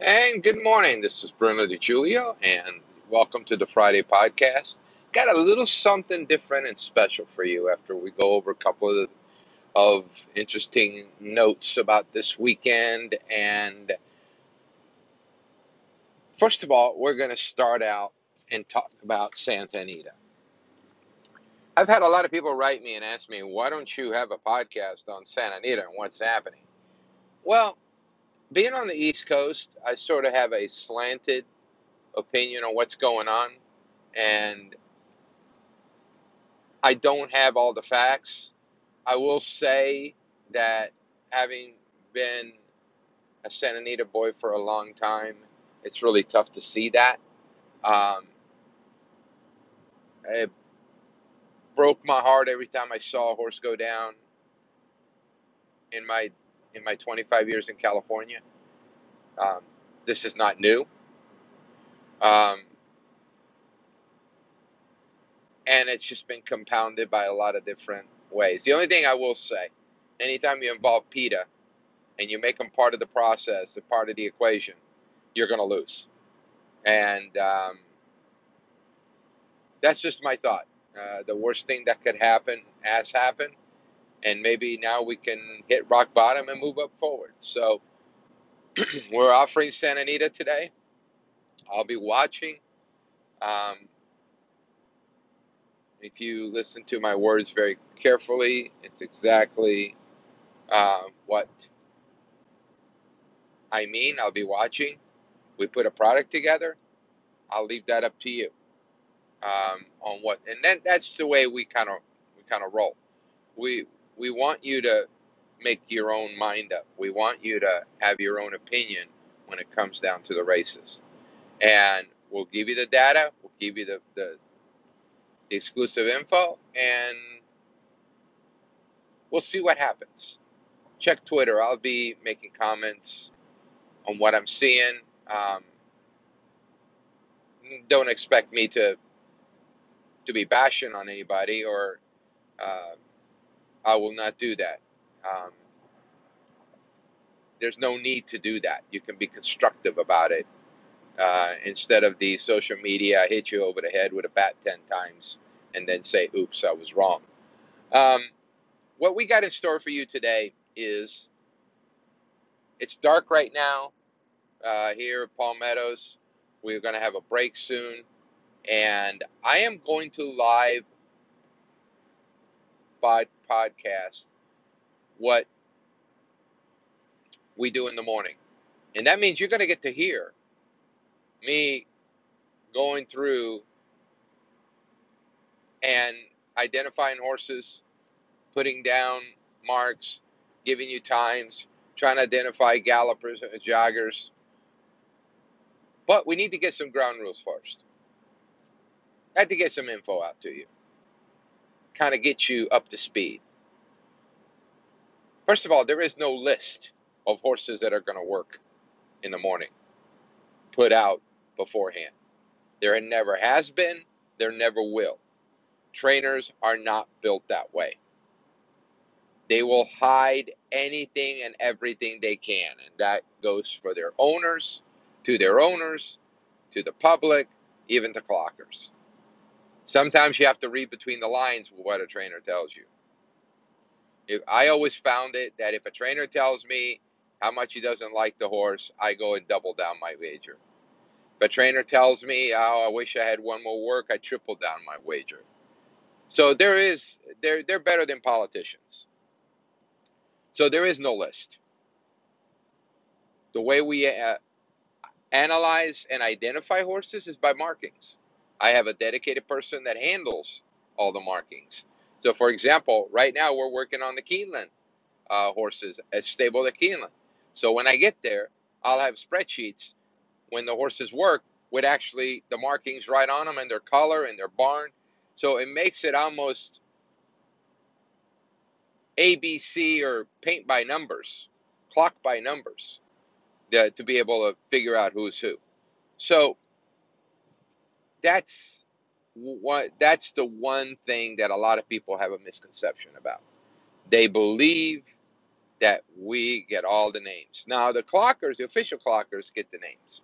And good morning, this is Bruno DiGiulio, and welcome to the Friday podcast. Got a little something different and special for you after we go over a couple of interesting notes about this weekend. And first of all, we're going to start out and talk about Santa Anita. I've had a lot of people write me and ask me, why don't you have a podcast on Santa Anita and what's happening? Well, being on the East Coast, I sort of have a slanted opinion on what's going on, and I don't have all the facts. I will say that having been a Santa Anita boy for a long time, it's really tough to see that. It broke my heart every time I saw a horse go down in my 25 years in California. This is not new. And it's just been compounded by a lot of different ways. The only thing I will say, anytime you involve PETA and you make them part of the process, and part of the equation, you're going to lose. And that's just my thought. The worst thing that could happen has happened. And maybe now we can hit rock bottom and move up forward. So we're offering Santa Anita today. I'll be watching. If you listen to my words very carefully, it's exactly what I mean. I'll be watching. We put a product together. I'll leave that up to you on what. And then that's the way we kind of roll. We want you to make your own mind up. We want you to have your own opinion when it comes down to the races. And we'll give you the data. We'll give you the exclusive info. And we'll see what happens. Check Twitter. I'll be making comments on what I'm seeing. Don't expect me to be bashing on anybody or... I will not do that. There's no need to do that. You can be constructive about it instead of the social media hit you over the head with a bat 10 times and then say, oops, I was wrong. What we got in store for you today is it's dark right now here at Palmetto's. We're going to have a break soon. And I am going to live podcast what we do in the morning, and that means you're going to get to hear me going through and identifying horses, putting down marks, giving you times, trying to identify gallopers and joggers. But we need to get some ground rules first. I have to get some info out to you, kind of get you up to speed. First of all, there is no list of horses that are going to work in the morning put out beforehand. There never has been, there never will. Trainers are not built that way. They will hide anything and everything they can, and that goes for their owners, to the public, even to clockers. Sometimes you have to read between the lines what a trainer tells you. I always found it that if a trainer tells me how much he doesn't like the horse, I go and double down my wager. If a trainer tells me, oh, I wish I had one more work, I triple down my wager. So they're better than politicians. So there is no list. The way we analyze and identify horses is by markings. I have a dedicated person that handles all the markings. So, for example, right now we're working on the Keeneland horses, a stable at Keeneland. So when I get there, I'll have spreadsheets when the horses work with actually the markings right on them and their collar and their barn. So it makes it almost ABC or paint by numbers, clock by numbers, to be able to figure out who's who. So... That's the one thing that a lot of people have a misconception about. They believe that we get all the names. Now, the clockers, the official clockers, get the names.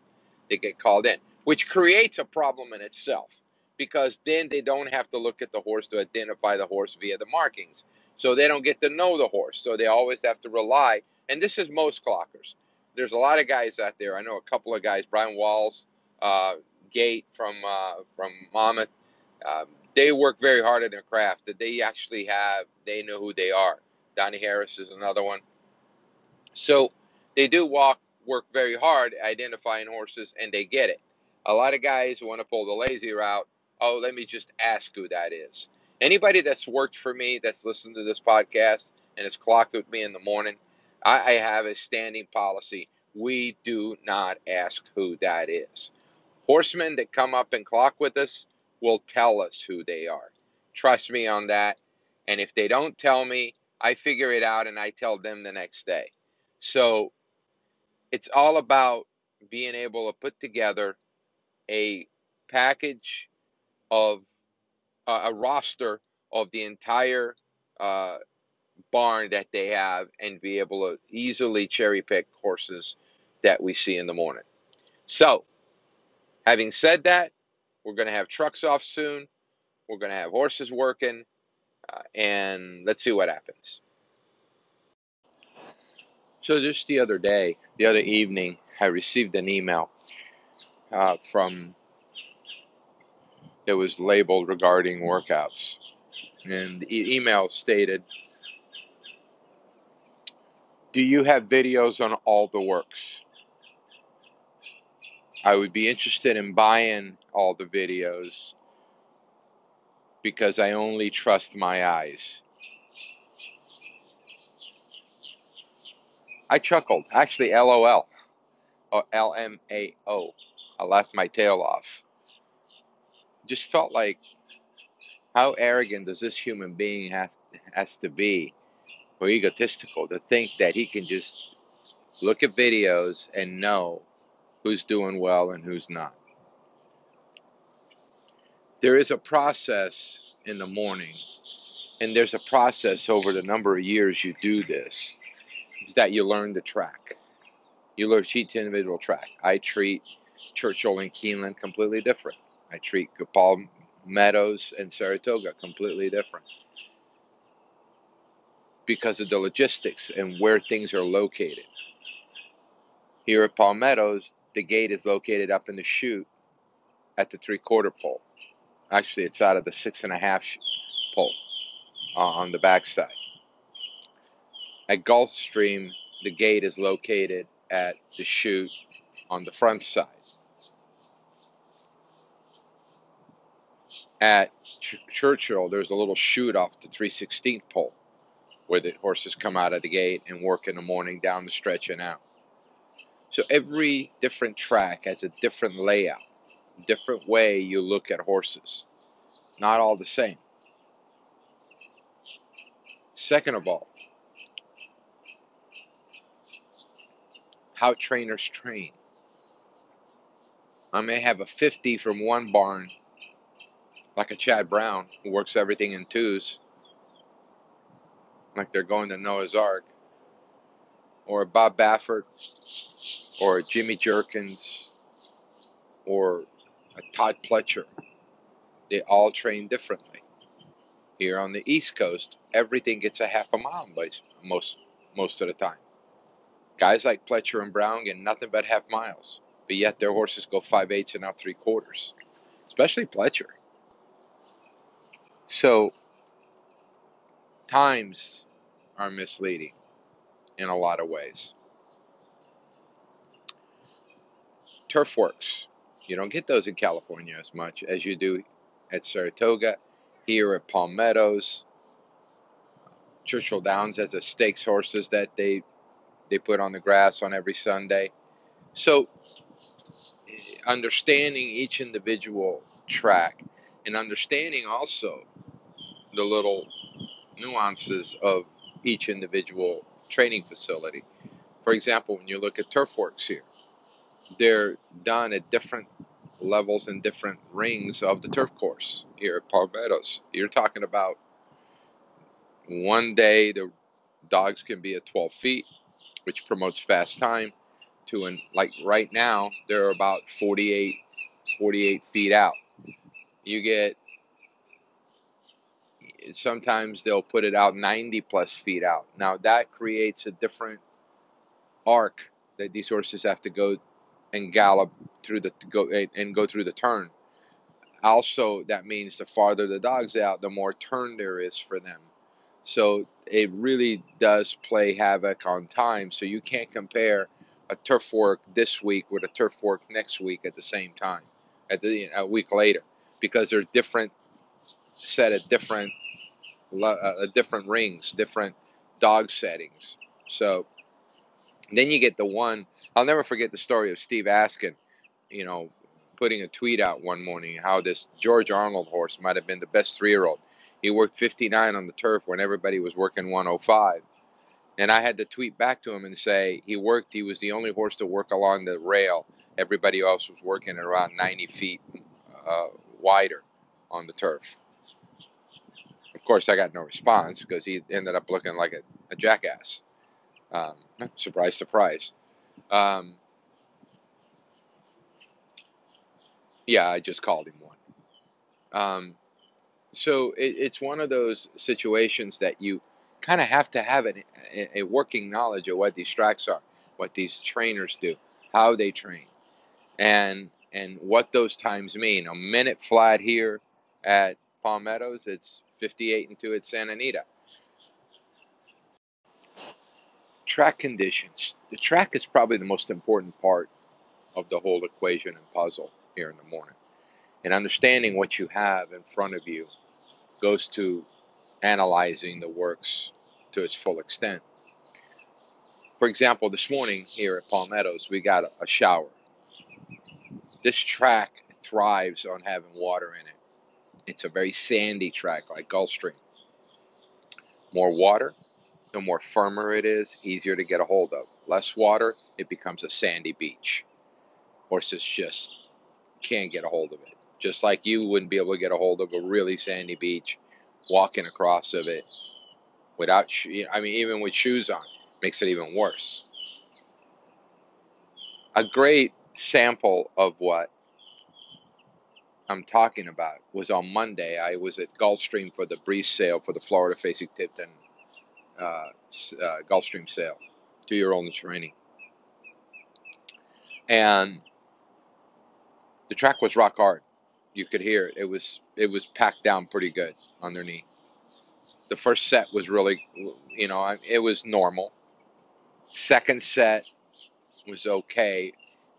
They get called in, which creates a problem in itself, because then they don't have to look at the horse to identify the horse via the markings. So they don't get to know the horse. So they always have to rely. And this is most clockers. There's a lot of guys out there. I know a couple of guys, Brian Walls, Gate from Monmouth. They work very hard in their craft. That they actually have, they know who they are. Donnie Harris is another one. So they do work very hard identifying horses, and they get it. A lot of guys want to pull the lazy route. Oh, let me just ask who that is. Anybody that's worked for me, that's listened to this podcast, and has clocked with me in the morning, I have a standing policy. We do not ask who that is. Horsemen that come up and clock with us will tell us who they are. Trust me on that. And if they don't tell me, I figure it out and I tell them the next day. So it's all about being able to put together a package of a roster of the entire barn that they have and be able to easily cherry pick horses that we see in the morning. So having said that, we're going to have trucks off soon. We're going to have horses working. And let's see what happens. So just the other evening, I received an email that was labeled regarding workouts. And the email stated, "Do you have videos on all the works? I would be interested in buying all the videos because I only trust my eyes." I chuckled. Actually, LOL. Or LMAO. I laughed my tail off. Just felt like, how arrogant does this human being has to be, or egotistical, to think that he can just look at videos and know who's doing well and who's not. There is a process in the morning, and there's a process over the number of years you do this, is that you learn the track. You learn each individual track. I treat Churchill and Keeneland completely different. I treat Palmetto and Saratoga completely different because of the logistics and where things are located. Here at Palmetto, the gate is located up in the chute at the 3/4 pole. Actually, it's out of the 6.5 pole on the backside. At Gulfstream, the gate is located at the chute on the front side. At Churchill, there's a little chute off the 3/16 pole where the horses come out of the gate and work in the morning down the stretch and out. So every different track has a different layout, different way you look at horses. Not all the same. Second of all, how trainers train. I may have a 50 from one barn, like a Chad Brown, who works everything in twos, like they're going to Noah's Ark, or a Bob Baffert, or a Jimmy Jerkins, or a Todd Pletcher. They all train differently. Here on the East Coast, everything gets a half a mile most of the time. Guys like Pletcher and Brown get nothing but half miles, but yet their horses go 5/8 and out 3/4, especially Pletcher. So times are misleading in a lot of ways. Turf works. You don't get those in California as much as you do at Saratoga, here at Palmetto's. Churchill Downs has a stakes horses that they put on the grass on every Sunday. So understanding each individual track and understanding also the little nuances of each individual training facility. For example, when you look at turf works here, they're done at different levels and different rings of the turf course here at Palmetto's. You're talking about one day the Dogs can be at 12 feet, which promotes fast time. To an, like right now, they're about 48 feet out. You get, sometimes they'll put it out 90 plus feet out. Now that creates a different arc that these horses have to go and gallop through the go through the turn. Also, that means the farther the dog's out, the more turn there is for them. So it really does play havoc on time. So you can't compare a turf work this week with a turf work next week at the same time, a week later, because they're different set of different rings, different dog settings. So then you get the one. I'll never forget the story of Steve Askin, you know, putting a tweet out one morning how this George Arnold horse might have been the best 3-year-old. He worked 59 on the turf when everybody was working 105. And I had to tweet back to him and say he was the only horse to work along the rail. Everybody else was working at around 90 feet wider on the turf. Of course, I got no response because he ended up looking like a jackass. Surprise, surprise. Yeah, I just called him one. So it's one of those situations that you kind of have to have a working knowledge of what these tracks are, what these trainers do, how they train, and what those times mean. A minute flat here at Palmetto's, it's 58.2 at Santa Anita. Track conditions. The track is probably the most important part of the whole equation and puzzle here in the morning. And understanding what you have in front of you goes to analyzing the works to its full extent. For example, this morning here at Palmetto's, we got a shower. This track thrives on having water in it. It's a very sandy track like Gulfstream. More water, the more firmer it is, easier to get a hold of. Less water, it becomes a sandy beach. Horses just can't get a hold of it. Just like you wouldn't be able to get a hold of a really sandy beach, walking across of it without, even with shoes on, makes it even worse. A great sample of what I'm talking about was on Monday. I was at Gulfstream for the Breeze sale for the Florida Fasig-Tipton Gulfstream sale, 2-year-old in training. And the track was rock hard. You could hear it. It was packed down pretty good underneath. The first set was really, it was normal. Second set was okay,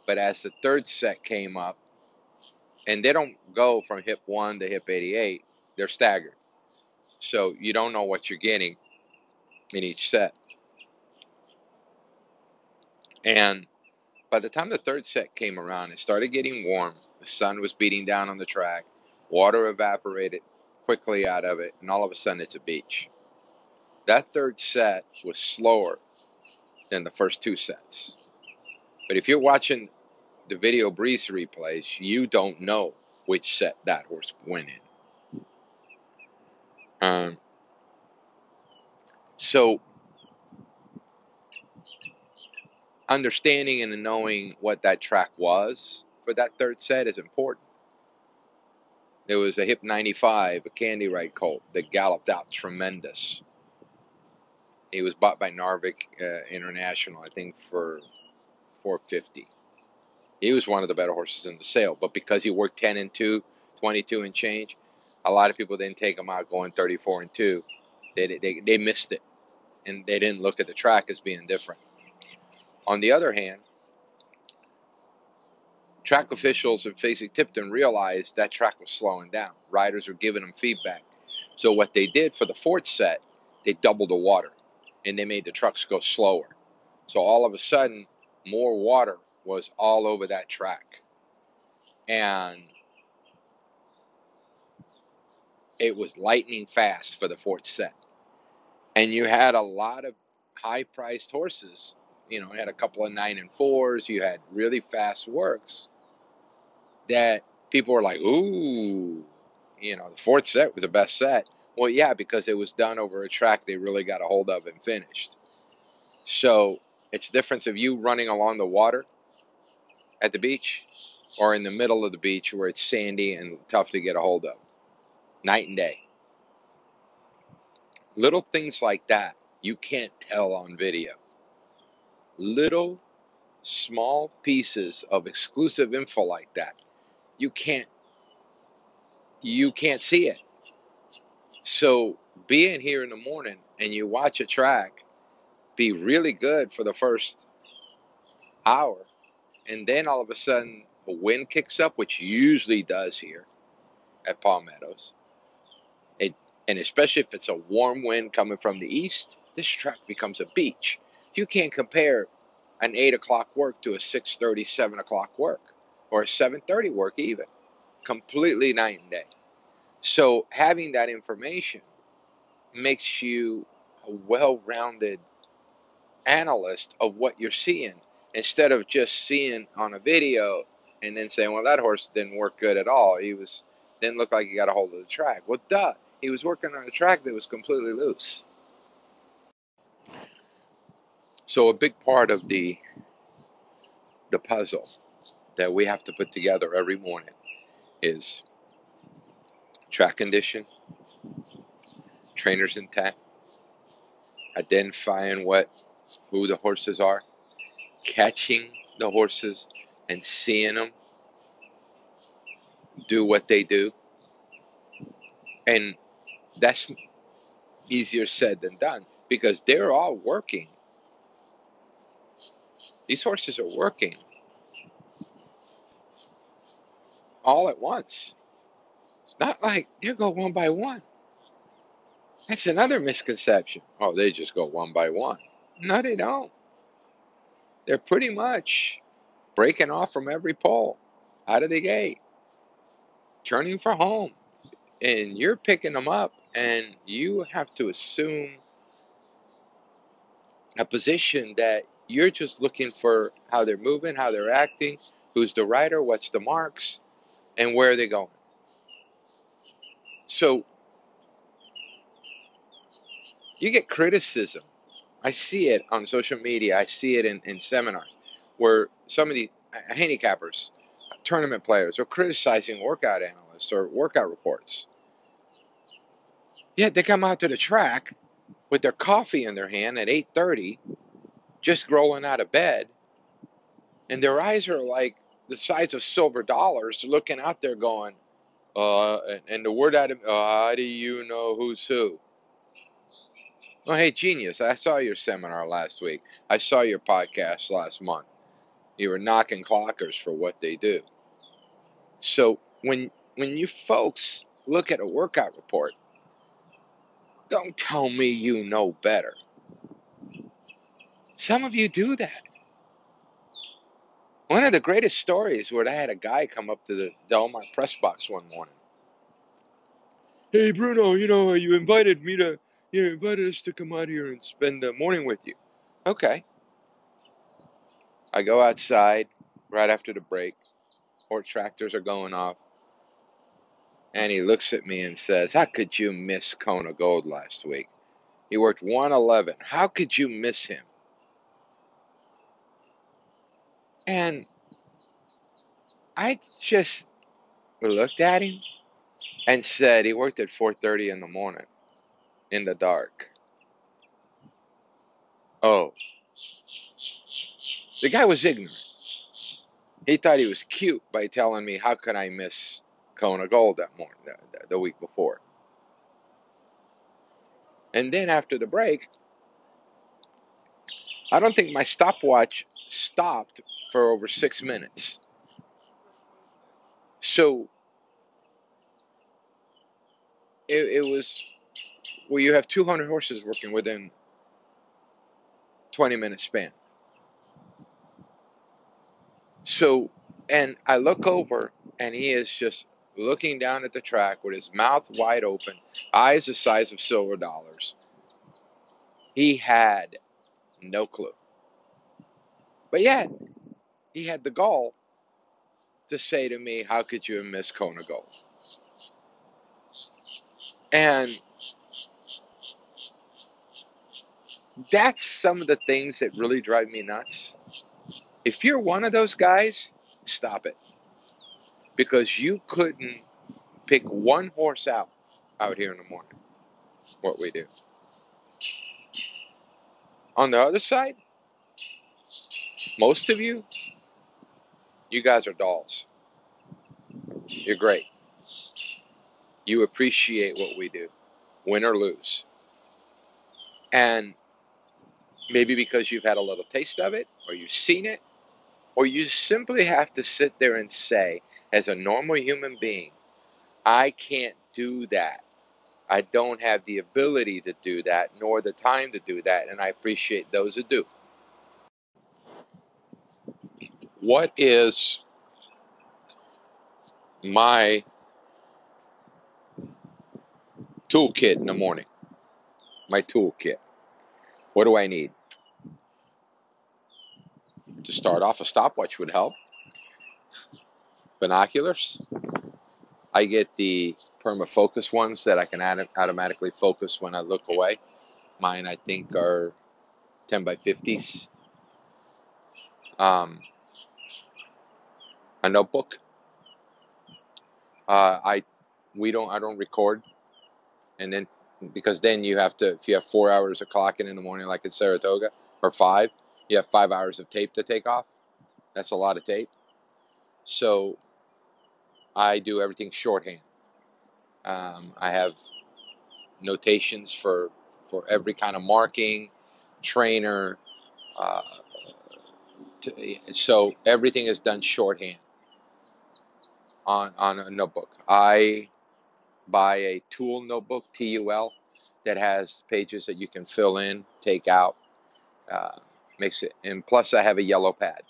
but as the third set came up, and they don't go from hip 1 to hip 88, they're staggered. So you don't know what you're getting in each set. And by the time the third set came around, it started getting warm. The sun was beating down on the track. Water evaporated quickly out of it, and all of a sudden it's a beach. That third set was slower than the first two sets. But if you're watching the video Breeze replays, you don't know which set that horse went in. So understanding and knowing what that track was for that third set is important. There was a hip 95, a Candy Ride colt that galloped out tremendous. He was bought by Narvik International, I think, for $450. He was one of the better horses in the sale, but because he worked 10 and 2, 22 and change, a lot of people didn't take him out going 34 and 2. They missed it, and they didn't look at the track as being different. On the other hand, track officials in Fasig-Tipton realized that track was slowing down. Riders were giving them feedback. So what they did for the fourth set, they doubled the water, and they made the trucks go slower. So all of a sudden, more water was all over that track. And it was lightning fast for the fourth set. And you had a lot of high-priced horses. You had a couple of 9 and 4s. You had really fast works that people were like, ooh, the fourth set was the best set. Well, yeah, because it was done over a track they really got a hold of and finished. So it's the difference of you running along the water at the beach or in the middle of the beach where it's sandy and tough to get a hold of. Night and day. Little things like that you can't tell on video. Little, small pieces of exclusive info like that, you can't see it. So being here in the morning and you watch a track be really good for the first hour, and then all of a sudden a wind kicks up, which usually does here at Palmetto's. And especially if it's a warm wind coming from the east, this track becomes a beach. You can't compare an 8 o'clock work to a 6:30, 7 o'clock work, or a 7:30 work even. Completely night and day. So having that information makes you a well-rounded analyst of what you're seeing, instead of just seeing on a video and then saying, well, that horse didn't work good at all. Didn't look like he got a hold of the track. Well, duh. He was working on a track that was completely loose. So a big part of the puzzle that we have to put together every morning is track condition, trainer's intent, identifying who the horses are, catching the horses and seeing them do what they do. And that's easier said than done, because they're all working. These horses are working all at once. It's not like they go one by one. That's another misconception. Oh, they just go one by one. No, they don't. They're pretty much breaking off from every pole, out of the gate, turning for home. And you're picking them up, and you have to assume a position that you're just looking for how they're moving, how they're acting, who's the rider, what's the marks, and where are they going. So you get criticism. I see it on social media. I see it in seminars where some of the handicappers, tournament players, are criticizing workout analysts or workout reports. Yet they come out to the track with their coffee in their hand at 8:30, just rolling out of bed, and their eyes are like the size of silver dollars, looking out there going, and the word out of, how do you know who's who? Oh, hey, genius, I saw your seminar last week. I saw your podcast last month. You were knocking clockers for what they do. So when you folks look at a workout report, don't tell me you know better. Some of you do that. One of the greatest stories where I had a guy come up to the Delmont press box one morning. Hey, Bruno, you invited us to come out here and spend the morning with you. Okay. I go outside right after the break. Horse tractors are going off. And he looks at me and says, how could you miss Kona Gold last week? He worked 111. How could you miss him? And I just looked at him and said, he worked at 4:30 in the morning, in the dark. Oh. The guy was ignorant. He thought he was cute by telling me, how could I miss Kona Gold that morning, the week before? And then after the break, I don't think my stopwatch stopped for over 6 minutes. So it was, well, you have 200 horses working within 20-minute span. So, and I look over, and he is just looking down at the track with his mouth wide open, eyes the size of silver dollars. He had no clue. But yet, he had the gall to say to me, how could you miss Kona Gold? And that's some of the things that really drive me nuts. If you're one of those guys, stop it. Because you couldn't pick one horse out here in the morning, what we do. On the other side, most of you, you guys are dolls. You're great. You appreciate what we do, win or lose. And maybe because you've had a little taste of it, or you've seen it, or you simply have to sit there and say, as a normal human being, I can't do that. I don't have the ability to do that, nor the time to do that, and I appreciate those who do. What is my toolkit in the morning? My toolkit. What do I need? To start off, a stopwatch would help. Binoculars. I get the permafocus ones that I can automatically focus when I look away. Mine, I think, are 10 by 50s. A notebook. I don't record, and then because then you have to, if you have 4 hours of clocking in the morning like in Saratoga, or 5, you have 5 hours of tape to take off. That's a lot of tape. So I do everything shorthand. I have notations for every kind of marking, trainer. So everything is done shorthand on a notebook. I buy a tool notebook, TUL, that has pages that you can fill in, take out, makes it. And plus, I have a yellow pad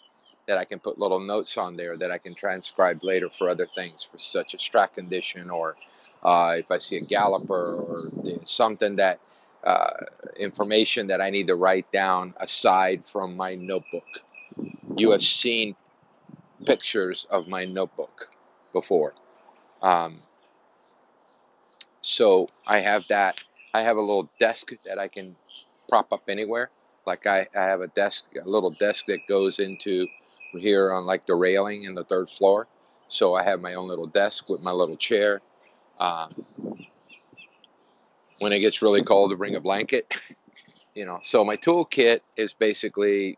that I can put little notes on there that I can transcribe later for other things, for such as track condition, or if I see a galloper, or something that information that I need to write down aside from my notebook. You have seen pictures of my notebook before. So I have that. I have a little desk that I can prop up anywhere. Like I have a little desk that goes into here on like the railing in the third floor. So I have my own little desk with my little chair. When it gets really cold, to bring a blanket, you know. So my toolkit is basically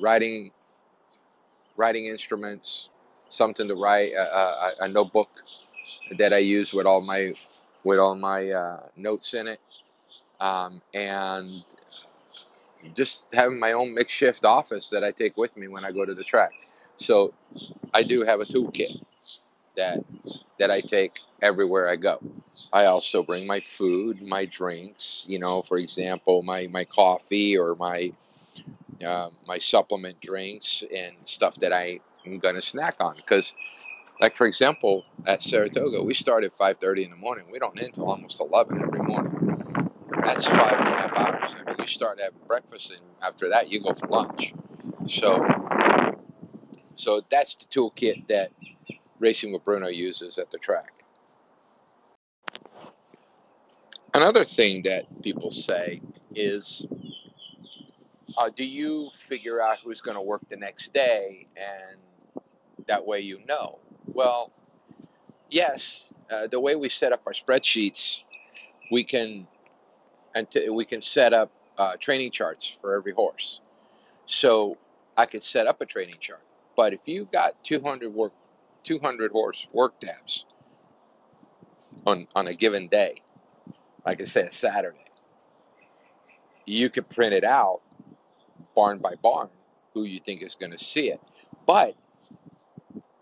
writing instruments, something to write, a notebook that I use with all my notes in it, and just having my own makeshift office that I take with me when I go to the track. So I do have a toolkit that I take everywhere I go. I also bring my food, my drinks, you know, for example, my coffee or my supplement drinks and stuff that I am going to snack on. Because, like, for example, at Saratoga, we start at 5:30 in the morning. We don't end until almost 11 every morning. That's 5.5 hours. I mean, you start having breakfast, and after that, you go for lunch. So that's the toolkit that Racing with Bruno uses at the track. Another thing that people say is, do you figure out who's going to work the next day, and that way you know? Well, yes. The way we set up our spreadsheets, we can set up training charts for every horse. So I could set up a training chart, but if you got 200 horse work tabs on a given day, like I said, Saturday, you could print it out barn by barn, who you think is going to see it. But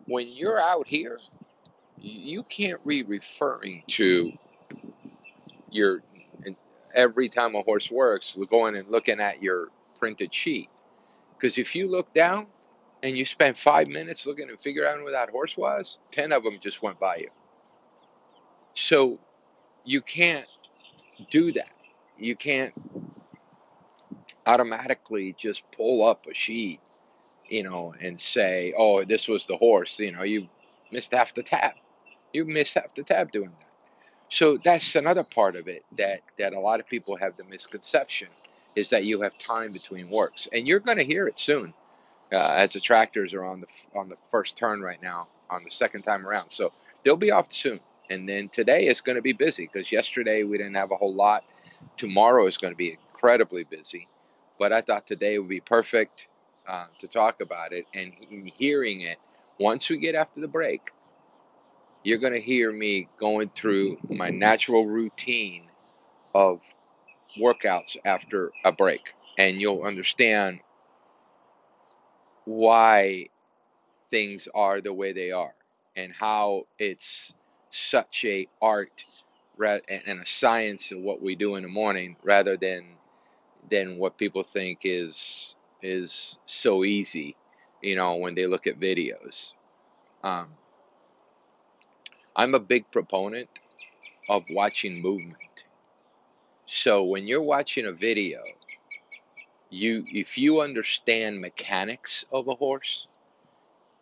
when you're out here, you can't be referring to every time a horse works, going and looking at your printed sheet. Because if you look down and you spend 5 minutes looking and figure out who that horse was, 10 of them just went by you. So you can't do that. You can't automatically just pull up a sheet, you know, and say, oh, this was the horse. You know, you missed half the tab. You missed half the tab doing that. So that's another part of it that a lot of people have the misconception is that you have time between works. And you're going to hear it soon as the tractors are on the first turn right now on the second time around. So they'll be off soon. And then today is going to be busy because yesterday we didn't have a whole lot. Tomorrow is going to be incredibly busy. But I thought today would be perfect to talk about it. And hearing it, once we get after the break, you're going to hear me going through my natural routine of workouts after a break. And you'll understand why things are the way they are and how it's such an art and a science of what we do in the morning rather than what people think is so easy, you know, when they look at videos. I'm a big proponent of watching movement. So when you're watching a video, if you understand mechanics of a horse,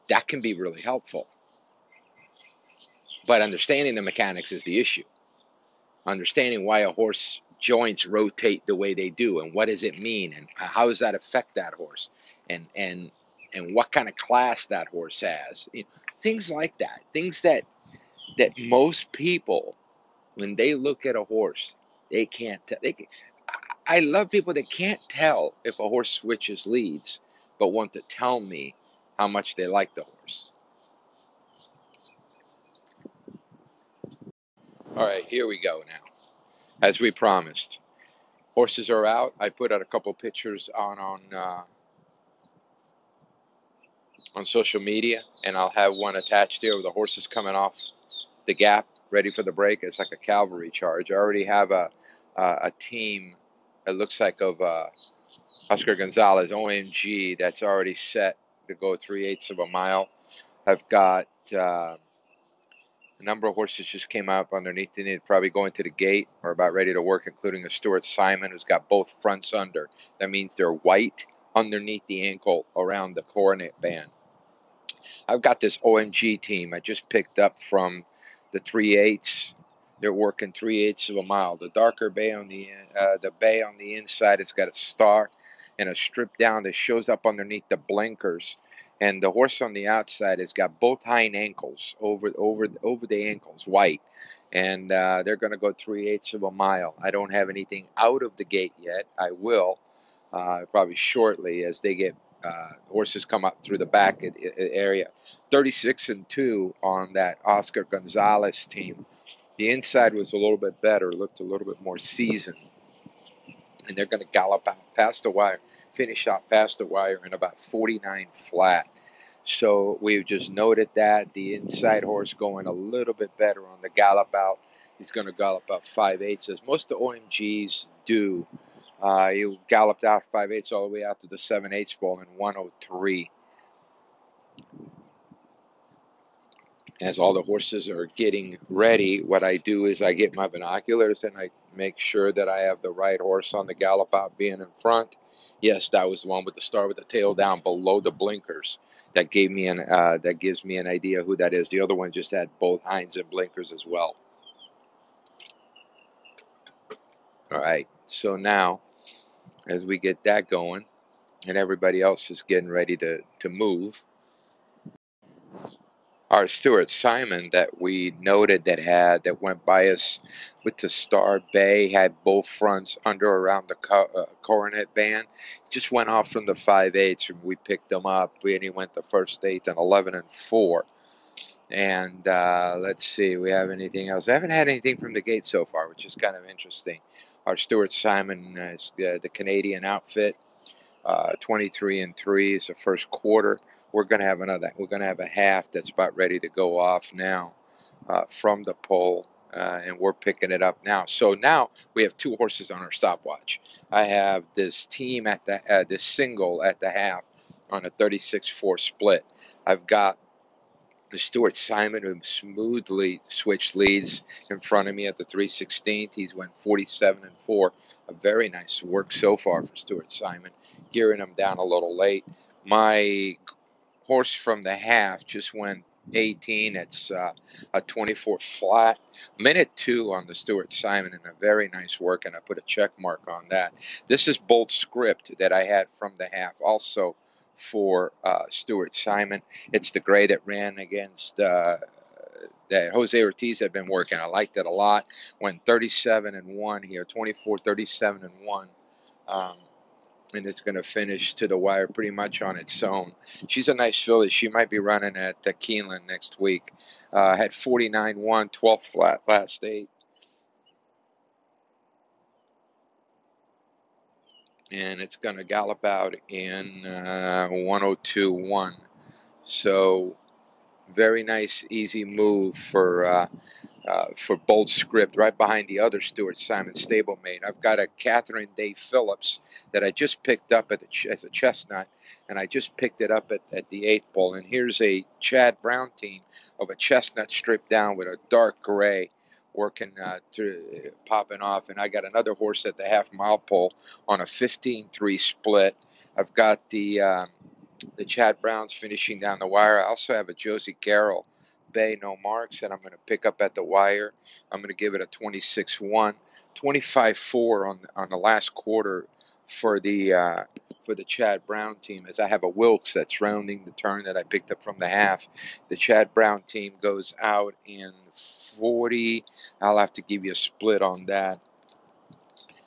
that can be really helpful. But understanding the mechanics is the issue. Understanding why a horse joints rotate the way they do and what does it mean and how does that affect that horse and what kind of class that horse has. You know, things like that. Things that most people, when they look at a horse, they can't tell. I love people that can't tell if a horse switches leads, but want to tell me how much they like the horse. All right, here we go now. As we promised, horses are out. I put out a couple pictures on social media, and I'll have one attached there with the horses coming off the gap, ready for the break. It's like a cavalry charge. I already have a team. It looks like of Oscar Gonzalez, OMG, that's already set to go 3/8 of a mile. I've got a number of horses just came up underneath the knee, probably going to the gate or about ready to work, including a Stuart Simon who's got both fronts under. That means they're white underneath the ankle around the coronet band. I've got this OMG team I just picked up from the 3/8. They're working 3/8 of a mile. The darker bay on the bay on the inside has got a star and a strip down that shows up underneath the blinkers. And the horse on the outside has got both hind ankles over the ankles, white. And they're going to go 3/8 of a mile. I don't have anything out of the gate yet. I will probably shortly as they get horses come up through the back area. 36-2 on that Oscar Gonzalez team. The inside was a little bit better, looked a little bit more seasoned. And they're going to gallop out past the wire, finish out past the wire in about 49 flat. So we've just noted that. The inside horse going a little bit better on the gallop out. He's going to gallop out 5/8, as most of the OMGs do. He galloped out 5/8 all the way out to the 7/8 ball in 1:03. As all the horses are getting ready, what I do is I get my binoculars and I make sure that I have the right horse on the gallop out being in front. Yes, that was the one with the star with the tail down below the blinkers. That gave me that gives me an idea who that is. The other one just had both hinds and blinkers as well. All right, so now as we get that going and everybody else is getting ready to move, our Stuart Simon that we noted that went by us with the star bay had both fronts under around the coronet band. Just went off from the 5/8, and we picked him up. And he went the first 8th and 11 and 4. And let's see, we have anything else? I haven't had anything from the gate so far, which is kind of interesting. Our Stuart Simon is the Canadian outfit, 23-3 is the first quarter. We're going to have another. We're going to have a half that's about ready to go off now from the pole, and we're picking it up now. So now we have two horses on our stopwatch. I have this team at the this single at the half on a 36-4 split. I've got the Stuart Simon who smoothly switched leads in front of me at the 3/16. He's went 47-4. A very nice work so far for Stuart Simon, gearing him down a little late. My horse from the half just went 18. It's a 24 flat. Minute 2 on the Stuart Simon, and a very nice work, and I put a check mark on that. This is Bold Script that I had from the half also for Stuart Simon. It's the gray that ran against that Jose Ortiz had been working. I liked it a lot. Went 37-1 here, 24, 37-1. And it's going to finish to the wire pretty much on its own. She's a nice filly. She might be running at Keeneland next week. Had 49-1, 12th flat last 8. And it's going to gallop out in 102-1. So very nice, easy move for Bold Script, right behind the other Stuart Simon stablemate. I've got a Catherine Day Phillips that I just picked up at as a chestnut, and I just picked it up at the 8th pole. And here's a Chad Brown team of a chestnut stripped down with a dark gray working popping off. And I got another horse at the half-mile pole on a 15-3 split. I've got the Chad Browns finishing down the wire. I also have a Josie Carroll Bay No Marks, and I'm going to pick up at the wire. I'm going to give it a 26-1, 25-4 on the last quarter for the Chad Brown team, as I have a Wilkes that's rounding the turn that I picked up from the half. The Chad Brown team goes out in 40. I'll have to give you a split on that.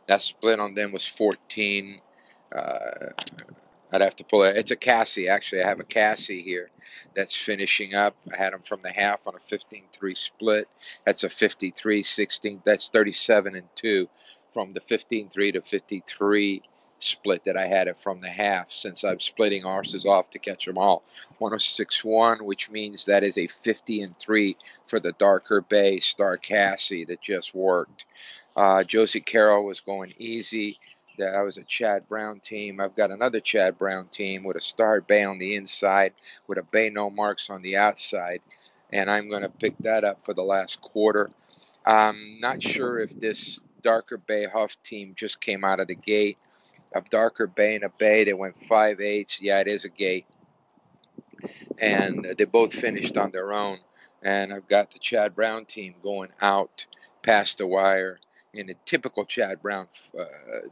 That split on them was 14. I'd have to pull it. It's a Cassie, actually. I have a Cassie here that's finishing up. I had him from the half on a 15-3 split. That's a 53-16. That's 37-2 from the 15-3 to 53 split that I had it from the half, since I'm splitting horses off to catch them all. 106-1, which means that is a 50-3 for the darker bay Star Cassie that just worked. Josie Carroll was going easy. That was a Chad Brown team. I've got another Chad Brown team with a Star Bay on the inside, with a Bay No Marks on the outside, and I'm going to pick that up for the last quarter. I'm not sure if this Darker Bay Huff team just came out of the gate. A Darker Bay and a Bay. They went 5/8. Yeah, it is a gate. And they both finished on their own. And I've got the Chad Brown team going out past the wire. In a typical Chad Brown,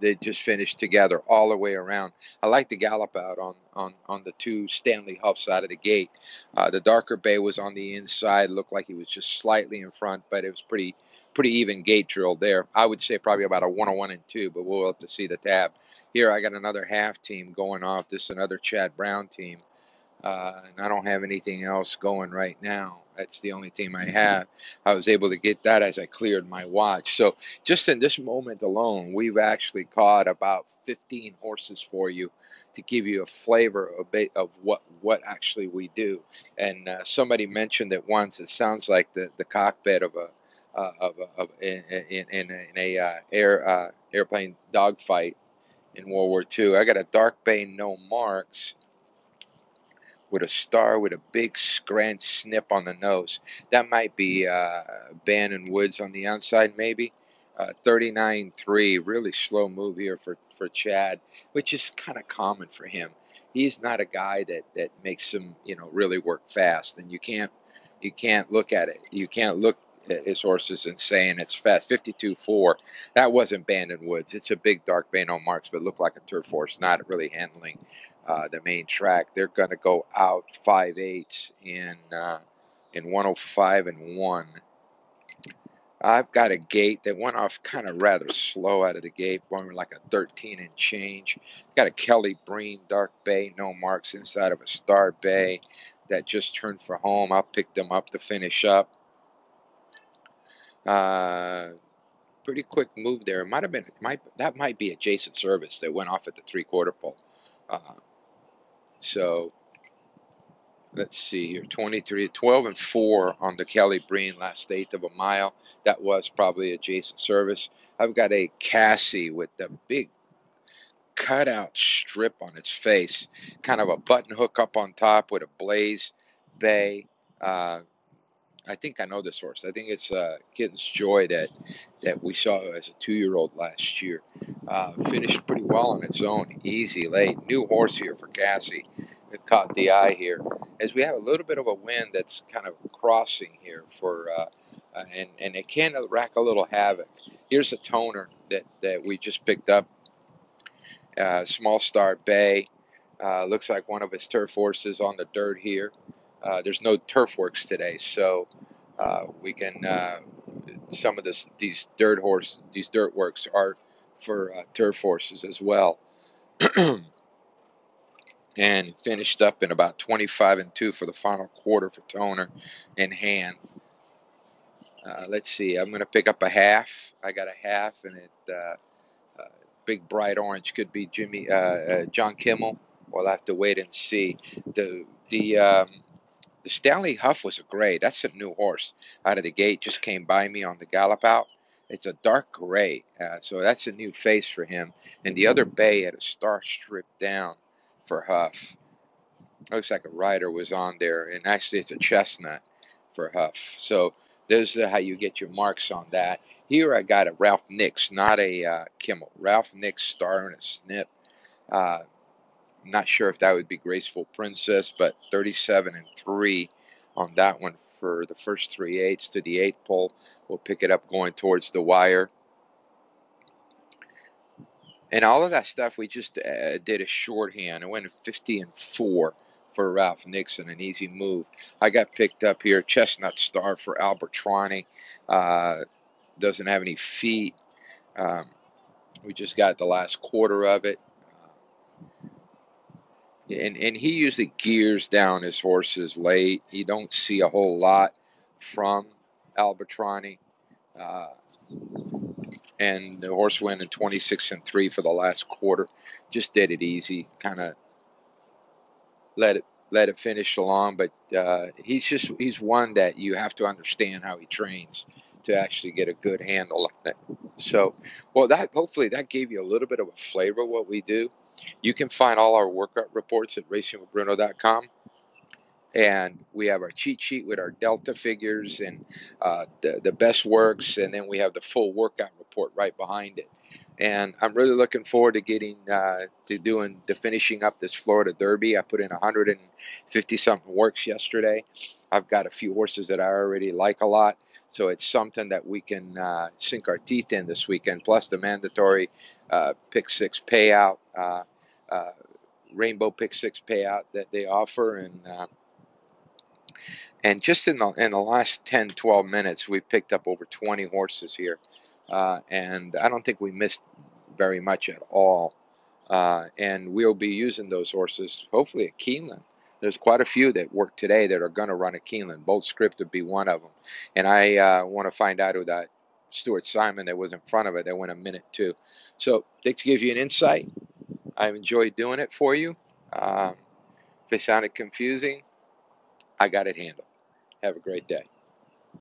they just finished together all the way around. I like the gallop out on the two Stanley Huffs out of the gate. The Darker Bay was on the inside, looked like he was just slightly in front, but it was pretty even gate drill there. I would say probably about a 101 and 2, but we'll have to see the tab. Here I got another half team going off. This is another Chad Brown team. And I don't have anything else going right now. That's the only team I have. I was able to get that as I cleared my watch. So just in this moment alone, we've actually caught about 15 horses for you to give you a flavor of what actually we do. And somebody mentioned it once. It sounds like the cockpit of an airplane dogfight in World War II. I got a Dark Bay No Marks with a Star with a big grand snip on the nose. That might be Bannon Woods on the outside, maybe. 39-3, really slow move here for Chad, which is kind of common for him. He's not a guy that makes him, really work fast, and you can't look at it. You can't look at his horses and saying it's fast. 52-4, that wasn't Bannon Woods. It's a big Dark Bay No Marks, but looked like a turf horse, not really handling the main track. They're going to go out 5/8 in 105-1. I've got a gate that went off kind of rather slow out of the gate, going like a 13 and change. Got a Kelly Breen Dark Bay No Marks inside of a Star Bay that just turned for home. I'll pick them up to finish up. Pretty quick move there. It might have been that might be Adjacent Service that went off at the 3/4 pole. So let's see here, 12-4 on the Kelly Breen last 8th of a mile. That was probably Adjacent Service. I've got a Cassie with the big cutout strip on its face, kind of a button hook up on top with a Blaze Bay. I think I know this horse. I think it's Kitten's Joy that we saw as a 2-year-old last year. Finished pretty well on its own. Easy late. New horse here for Cassie. It caught the eye here. is we have a little bit of a wind that's kind of crossing here for, and it can rack a little havoc. Here's a toner that we just picked up, Small Star Bay. Looks like one of his turf horses on the dirt here. There's no turf works today, so we can some of these dirt works are for turf horses as well. And finished up in about 25.2 for the final quarter for Toner in hand. Let's see, I'm going to pick up a half. I got a half, and it big bright orange could be John Kimmel. We'll have to wait and see. The Stanley Huff was a gray. That's a new horse out of the gate. Just came by me on the gallop out. It's a dark gray, so that's a new face for him. And the other bay had a star stripped down for Huff. Looks like a rider was on there, and actually it's a chestnut for Huff. So there's how you get your marks on that. Here I got a Ralph Nicks, not a Kimmel. Ralph Nicks star and a snip. Not sure if that would be Graceful Princess, but 37.3 on that one for the first 3/8 to the 8th pole. We'll pick it up going towards the wire. And all of that stuff, we just did a shorthand. It went 50.4 for Ralph Nicks, an easy move. I got picked up here, Chestnut Star for Albertroni. Doesn't have any feet. We just got the last quarter of it. And he usually gears down his horses late. You don't see a whole lot from Albertroni. And the horse went in 26.3 for the last quarter. Just did it easy. Kind of let it finish along. But he's one that you have to understand how he trains to actually get a good handle on it. So, well, hopefully that gave you a little bit of a flavor of what we do. You can find all our workout reports at racingwithbruno.com, and we have our cheat sheet with our delta figures and the best works, and then we have the full workout report right behind it. And I'm really looking forward to getting to finishing up this Florida Derby. I put in 150 something works yesterday. I've got a few horses that I already like a lot. So it's something that we can sink our teeth in this weekend, plus the mandatory pick six payout, rainbow pick six payout that they offer. And just in the last 10, 12 minutes, we've picked up over 20 horses here. And I don't think we missed very much at all. And we'll be using those horses, hopefully at Keeneland. There's quite a few that work today that are going to run at Keeneland. Bold Script would be one of them. And I want to find out who that Stuart Simon that was in front of it that went 1:02. So, to give you an insight, I've enjoyed doing it for you. If it sounded confusing, I got it handled. Have a great day.